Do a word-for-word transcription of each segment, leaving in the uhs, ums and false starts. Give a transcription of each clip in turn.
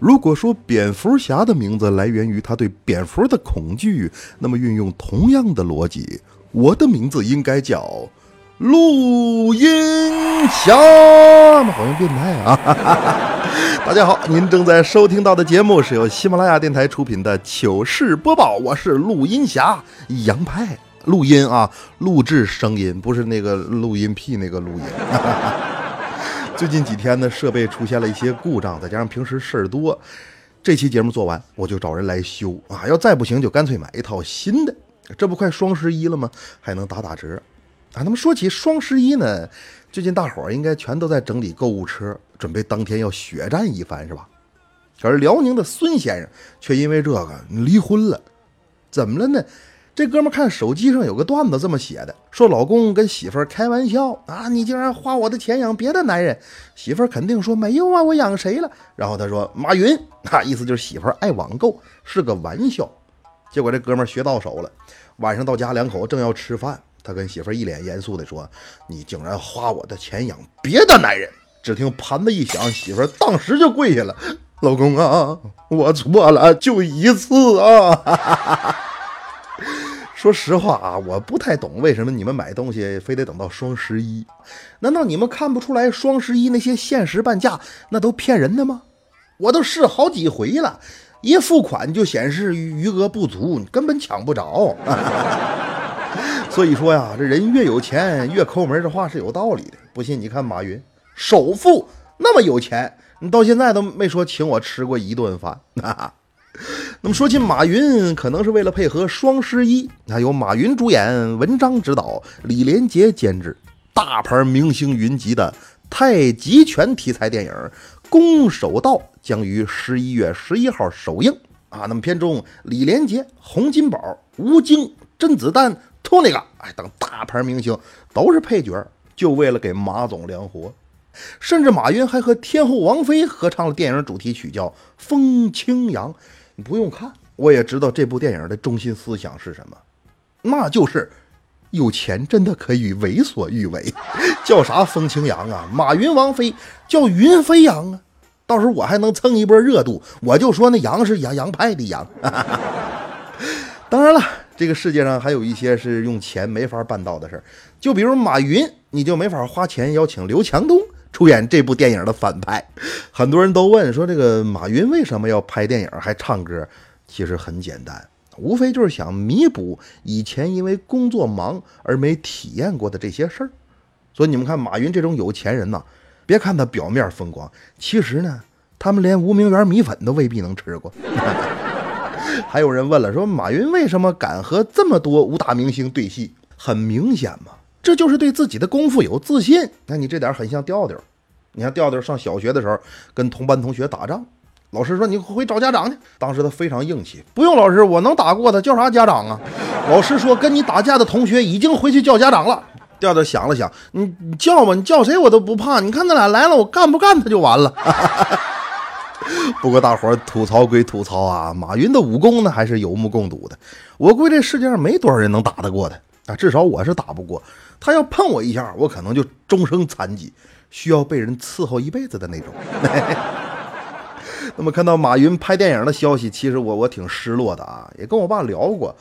如果说蝙蝠侠的名字来源于他对蝙蝠的恐惧，那么运用同样的逻辑，我的名字应该叫录音侠。好像变态啊大家好，您正在收听到的节目是由喜马拉雅电台出品的糗事播报，我是录音侠杨派。录音啊，录制声音，不是那个录音屁那个录音最近几天呢，设备出现了一些故障，再加上平时事儿多，这期节目做完我就找人来修啊，要再不行就干脆买一套新的，这不快双十一了吗？还能打打折啊。那么说起双十一呢，最近大伙儿应该全都在整理购物车，准备当天要血战一番是吧？可是辽宁的孙先生却因为这个离婚了。怎么了呢？这哥们看手机上有个段子这么写的，说老公跟媳妇儿开玩笑啊，你竟然花我的钱养别的男人。媳妇儿肯定说没有啊，我养谁了？然后他说马云啊，意思就是媳妇儿爱网购，是个玩笑。结果这哥们学到手了，晚上到家两口正要吃饭，他跟媳妇儿一脸严肃地说，你竟然花我的钱养别的男人。只听盘子一响，媳妇儿当时就跪下了，老公啊，我错了，就一次啊哈哈哈。说实话啊，我不太懂为什么你们买东西非得等到双十一。难道你们看不出来双十一那些限时半价那都骗人的吗？我都试好几回了，一付款就显示余额不足，你根本抢不着所以说呀，这人越有钱越抠门，这话是有道理的。不信你看马云首富那么有钱，你到现在都没说请我吃过一顿饭啊那么说起马云，可能是为了配合双十一，还有马云主演，文章指导，李连杰监制，大牌明星云集的太极拳题材电影《攻守道》将于十一月十一号首映啊。那么片中李连杰、洪金宝、吴京、甄子丹、托尼·嘎哎等大牌明星都是配角，就为了给马总量活。甚至马云还和天后王菲合唱了电影主题曲，叫《风清扬》。你不用看我也知道这部电影的中心思想是什么，那就是有钱真的可以为所欲为。叫啥风清扬啊，马云王妃叫云飞扬啊，到时候我还能蹭一波热度，我就说那扬是杨杨派的扬当然了，这个世界上还有一些是用钱没法办到的事儿，就比如马云，你就没法花钱邀请刘强东出演这部电影的反派。很多人都问说，这个马云为什么要拍电影还唱歌？其实很简单，无非就是想弥补以前因为工作忙而没体验过的这些事儿。所以你们看马云这种有钱人呢、啊，别看他表面风光，其实呢，他们连无名园米粉都未必能吃过还有人问了说，马云为什么敢和这么多武打明星对戏？很明显嘛，这就是对自己的功夫有自信。那你这点很像调调，你看调调上小学的时候跟同班同学打仗，老师说你回找家长去，当时他非常硬气，不用老师，我能打过他，叫啥家长啊？老师说跟你打架的同学已经回去叫家长了。调调想了想，你你叫吧，你叫谁我都不怕，你看他俩来了，我干不干他就完了不过大伙儿吐槽归吐槽啊，马云的武功呢还是有目共睹的，我估计这世界上没多少人能打得过他啊，至少我是打不过他，要碰我一下我可能就终生残疾，需要被人伺候一辈子的那种那么看到马云拍电影的消息，其实我我挺失落的啊，也跟我爸聊过，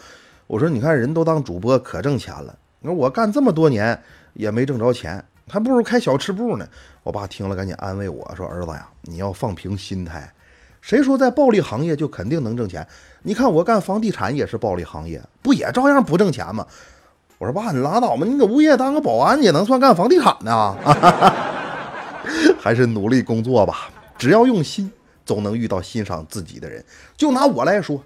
我说你看人都当主播可挣钱了，你说我干这么多年也没挣着钱，还不如开小吃部呢。我爸听了赶紧安慰我说，儿子呀，你要放平心态，谁说在暴利行业就肯定能挣钱？你看我干房地产也是暴利行业，不也照样不挣钱吗？我说爸，你拉倒吧，你搁物业当个保安也能算干房地产呢、啊、还是努力工作吧，只要用心，总能遇到欣赏自己的人。就拿我来说，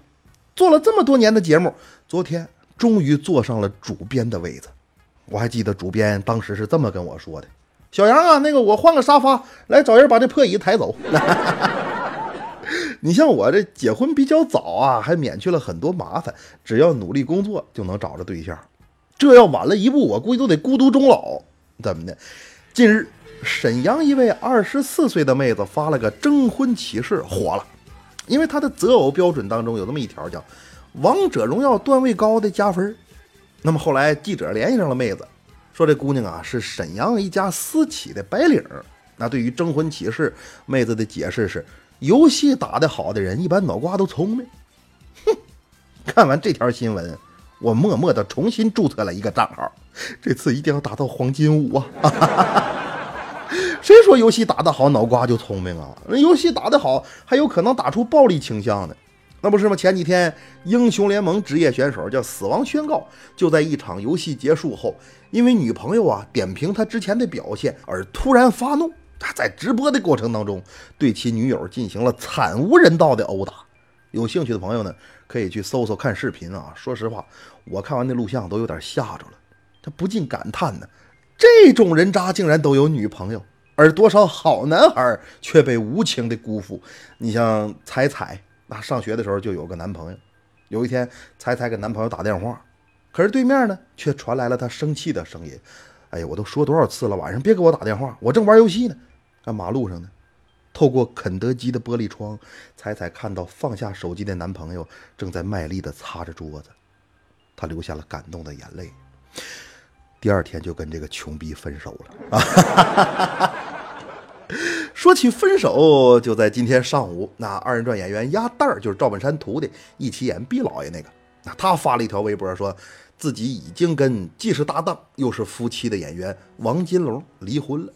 做了这么多年的节目，昨天终于坐上了主编的位子。我还记得主编当时是这么跟我说的，小杨啊，那个我换个沙发，来找人把这破椅抬走你像我这结婚比较早啊，还免去了很多麻烦，只要努力工作就能找着对象，这要晚了一步，我估计都得孤独终老。怎么的？近日，沈阳一位二十四岁的妹子发了个征婚启事，火了。因为她的择偶标准当中有这么一条，叫“王者荣耀段位高的加分”。那么后来记者联系上了妹子，说这姑娘啊是沈阳一家私企的白领。那对于征婚启事，妹子的解释是：游戏打得好的人一般脑瓜都聪明。哼，看完这条新闻，我默默的重新注册了一个账号，这次一定要打到黄金五啊！哈哈哈哈，谁说游戏打得好脑瓜就聪明啊？那游戏打得好还有可能打出暴力倾向呢，那不是吗？前几天英雄联盟职业选手叫死亡宣告，就在一场游戏结束后，因为女朋友啊点评他之前的表现而突然发怒，他在直播的过程当中对其女友进行了惨无人道的殴打。有兴趣的朋友呢可以去搜搜看视频啊，说实话我看完那录像都有点吓着了，他不禁感叹呢，这种人渣竟然都有女朋友，而多少好男孩却被无情的辜负。你像彩彩啊，上学的时候就有个男朋友，有一天彩彩给男朋友打电话，可是对面呢却传来了她生气的声音，哎呀，我都说多少次了，晚上别给我打电话，我正玩游戏呢。在马路上呢，透过肯德基的玻璃窗，彩彩看到放下手机的男朋友正在卖力的擦着桌子，她流下了感动的眼泪，第二天就跟这个穷逼分手了啊。说起分手，就在今天上午，那二人转演员鸭蛋儿就是赵本山徒弟，一起演毕老爷那个，那他发了一条微博，说自己已经跟既是搭档又是夫妻的演员王金龙离婚了。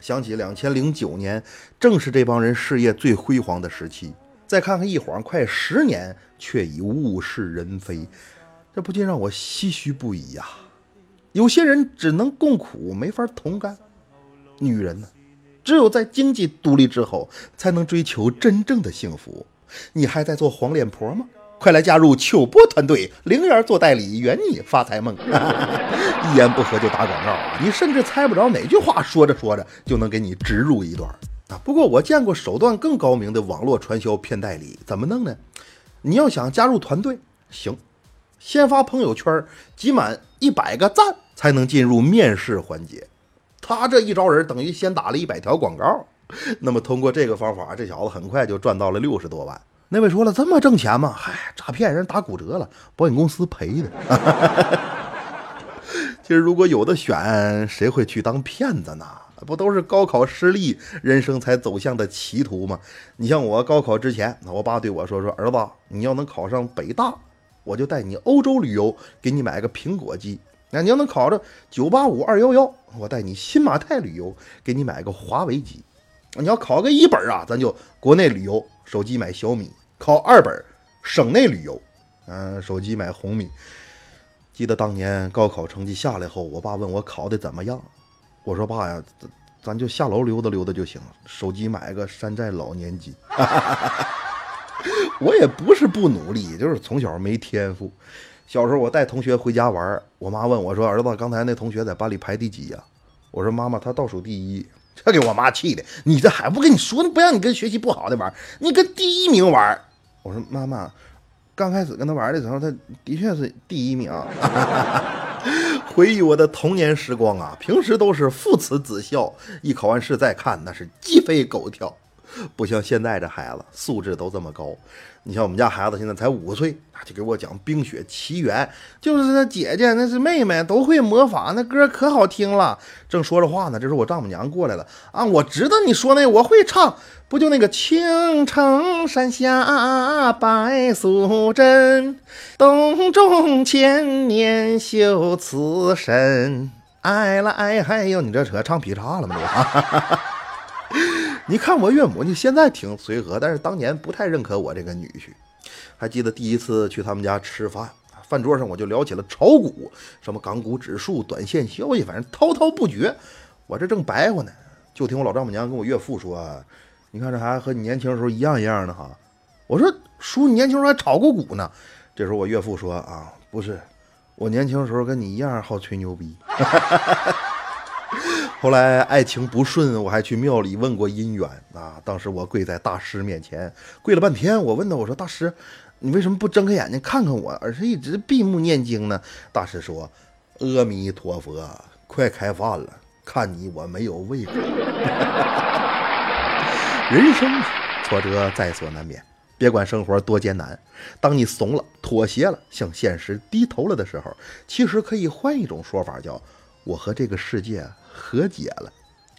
想起二零零九年，正是这帮人事业最辉煌的时期，再看看一晃快十年，却已物是人非，这不禁让我唏嘘不已呀、啊。有些人只能共苦，没法同甘。女人呢、啊？只有在经济独立之后才能追求真正的幸福。你还在做黄脸婆吗？快来加入糗波团队，零元做代理，圆你发财梦。一言不合就打广告啊，你甚至猜不着哪句话说着说着就能给你植入一段啊。不过我见过手段更高明的网络传销骗代理，怎么弄呢？你要想加入团队，行，先发朋友圈，集满一百个赞才能进入面试环节。他这一招人等于先打了一百条广告，那么通过这个方法，这小子很快就赚到了六十多万。那位说了，这么挣钱吗？嗨，诈骗人打骨折了，保险公司赔的。其实如果有的选，谁会去当骗子呢？不都是高考失利，人生才走向的歧途吗？你像我高考之前，我爸对我说说，儿子，你要能考上北大，我就带你欧洲旅游，给你买个苹果机。那你要能考着九八五二一一，我带你新马泰旅游，给你买个华为机。你要考个一本啊，咱就国内旅游，手机买小米；考二本，省内旅游，嗯、呃，手机买红米。记得当年高考成绩下来后，我爸问我考的怎么样，我说爸呀，咱就下楼溜达溜达就行了，手机买个山寨老年机。我也不是不努力，就是从小没天赋。小时候我带同学回家玩，我妈问我说，儿子，刚才那同学在班里排第几呀、啊？我说妈妈，他倒数第一。这给我妈气的，你这还不跟你说，不让你跟学习不好的玩，你跟第一名玩。我说妈妈，刚开始跟他玩的时候，他的确是第一名、啊。回忆我的童年时光啊，平时都是父慈子孝，一考完试再看那是鸡飞狗跳。不像现在这孩子素质都这么高，你像我们家孩子现在才五岁，他就给我讲《冰雪奇缘》，就是他姐姐那是妹妹都会魔法，那歌可好听了。正说着话呢，这时候我丈母娘过来了啊！我知道你说那我会唱，不就那个青城山下白素贞，洞中千年修此身。哎了哎嗨呦，你这扯唱劈叉了没有啊？你看我岳母，你现在挺随和，但是当年不太认可我这个女婿。还记得第一次去他们家吃饭，饭桌上我就聊起了炒股，什么港股指数、短线消息，反正滔滔不绝。我这正白活呢，就听我老丈母娘跟我岳父说：“你看这孩子和你年轻的时候一样一样的哈。”我说：“叔，你年轻时候还炒过股呢。”这时候我岳父说：“啊，不是，我年轻的时候跟你一样好吹牛逼。”后来爱情不顺，我还去庙里问过姻缘啊。当时我跪在大师面前，跪了半天，我问他，我说：“大师，你为什么不睁开眼睛看看我，而是一直闭目念经呢？”大师说：“阿弥陀佛，快开饭了，看你我没有胃口。”人生挫折在所难免，别管生活多艰难，当你怂了、妥协了、向现实低头了的时候，其实可以换一种说法，叫我和这个世界和解了。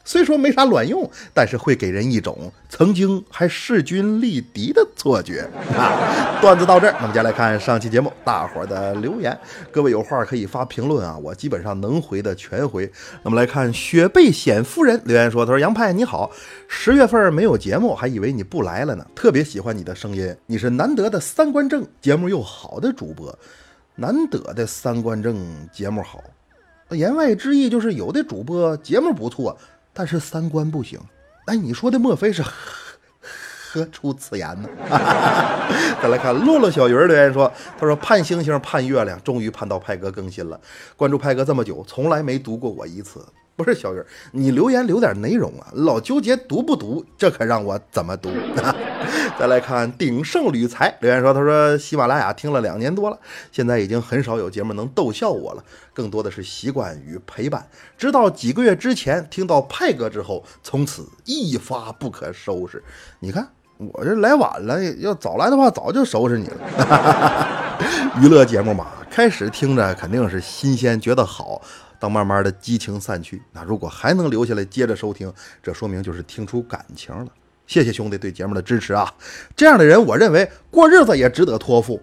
虽说没啥卵用，但是会给人一种曾经还势均力敌的错觉啊！段子到这儿，那么接下来看上期节目大伙儿的留言，各位有话可以发评论啊，我基本上能回的全回。那么来看雪贝显夫人留言说，他说杨派你好，十月份没有节目，还以为你不来了呢，特别喜欢你的声音，你是难得的三观正节目又好的主播，难得的三观正节目好，言外之意就是有的主播节目不错，但是三观不行，哎，你说的莫非是何何出此言呢？再来看洛洛小鱼留言说，他说盼星星盼月亮，终于盼到派哥更新了，关注派哥这么久，从来没读过我一次。不是小鱼，你留言留点内容啊，老纠结读不读，这可让我怎么读啊？再来看鼎盛旅才留言说，他说喜马拉雅听了两年多了，现在已经很少有节目能逗笑我了，更多的是习惯与陪伴，直到几个月之前听到派哥之后，从此一发不可收拾。你看我这来晚了，要早来的话早就收拾你了。娱乐节目嘛，开始听着肯定是新鲜，觉得好，到慢慢的激情散去，那如果还能留下来接着收听，这说明就是听出感情了。谢谢兄弟对节目的支持啊，这样的人我认为过日子也值得托付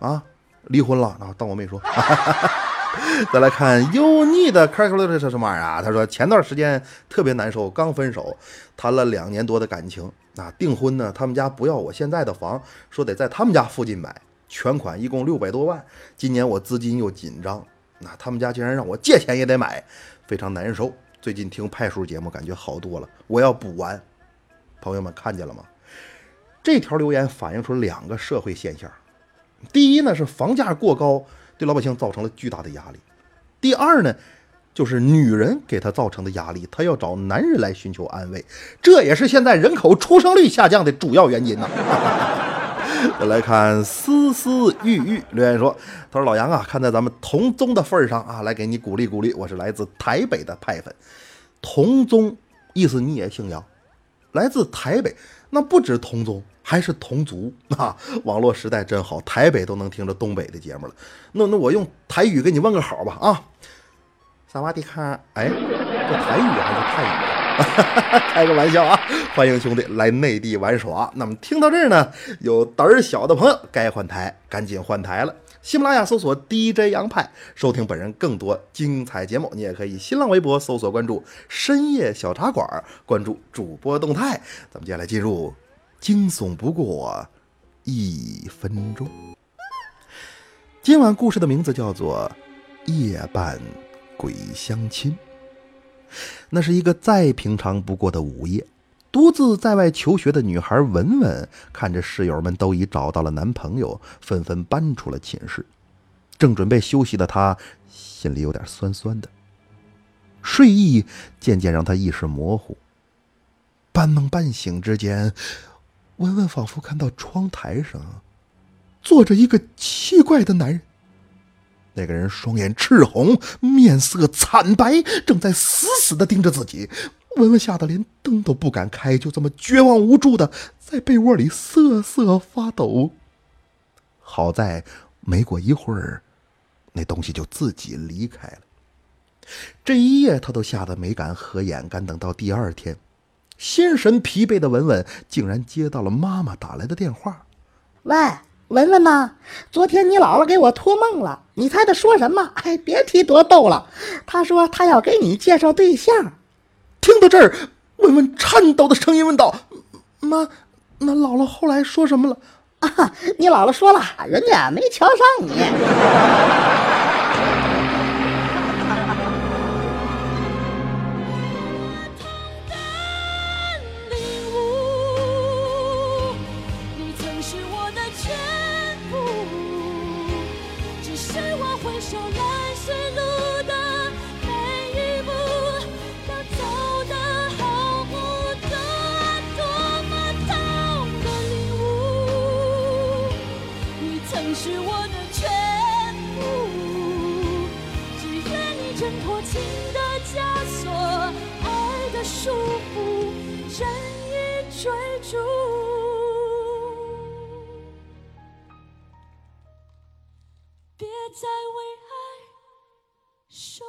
啊。离婚了啊，当我没说。再来看优腻的开口这是什么玩意儿啊？他说前段时间特别难受，刚分手，谈了两年多的感情，那订婚呢，他们家不要我现在的房，说得在他们家附近买，全款一共六百多万。今年我资金又紧张，那他们家竟然让我借钱也得买，非常难受。最近听派叔节目感觉好多了，我要补完。朋友们看见了吗？这条留言反映出两个社会现象，第一呢是房价过高对老百姓造成了巨大的压力，第二呢就是女人给她造成的压力，她要找男人来寻求安慰，这也是现在人口出生率下降的主要原因呢、啊。再来看思思玉玉留言说，他说老杨啊，看在咱们同宗的份上啊，来给你鼓励鼓励，我是来自台北的派粉。同宗意思你也姓杨，来自台北，那不止同宗，还是同族啊！网络时代真好，台北都能听着东北的节目了。那那我用台语给你问个好吧啊，萨瓦迪卡！哎，这台语还是泰语？开个玩笑啊，欢迎兄弟来内地玩耍。那么听到这儿呢，有胆儿小的朋友该换台，赶紧换台了。喜马拉雅搜索 D J 杨派，收听本人更多精彩节目。你也可以新浪微博搜索关注深夜小茶馆，关注主播动态。咱们接下来进入惊悚不过一分钟。今晚故事的名字叫做夜半鬼相亲。那是一个再平常不过的午夜，独自在外求学的女孩文文看着室友们都已找到了男朋友，纷纷搬出了寝室，正准备休息的她心里有点酸酸的，睡意渐渐让她意识模糊，半梦半醒之间，文文仿佛看到窗台上坐着一个奇怪的男人，那个人双眼赤红，面色惨白，正在死死地盯着自己。文文吓得连灯都不敢开，就这么绝望无助的在被窝里瑟瑟发抖。好在没过一会儿，那东西就自己离开了。这一夜他都吓得没敢合眼，干等到第二天。心神疲惫的文文竟然接到了妈妈打来的电话。喂，文文呐，昨天你姥姥给我托梦了，你猜她说什么？哎，别提多逗了，她说她要给你介绍对象。听到这儿，文文颤抖的声音问道：“妈，那姥姥后来说什么了？”啊，你姥姥说了，人家没瞧上你。别再为爱受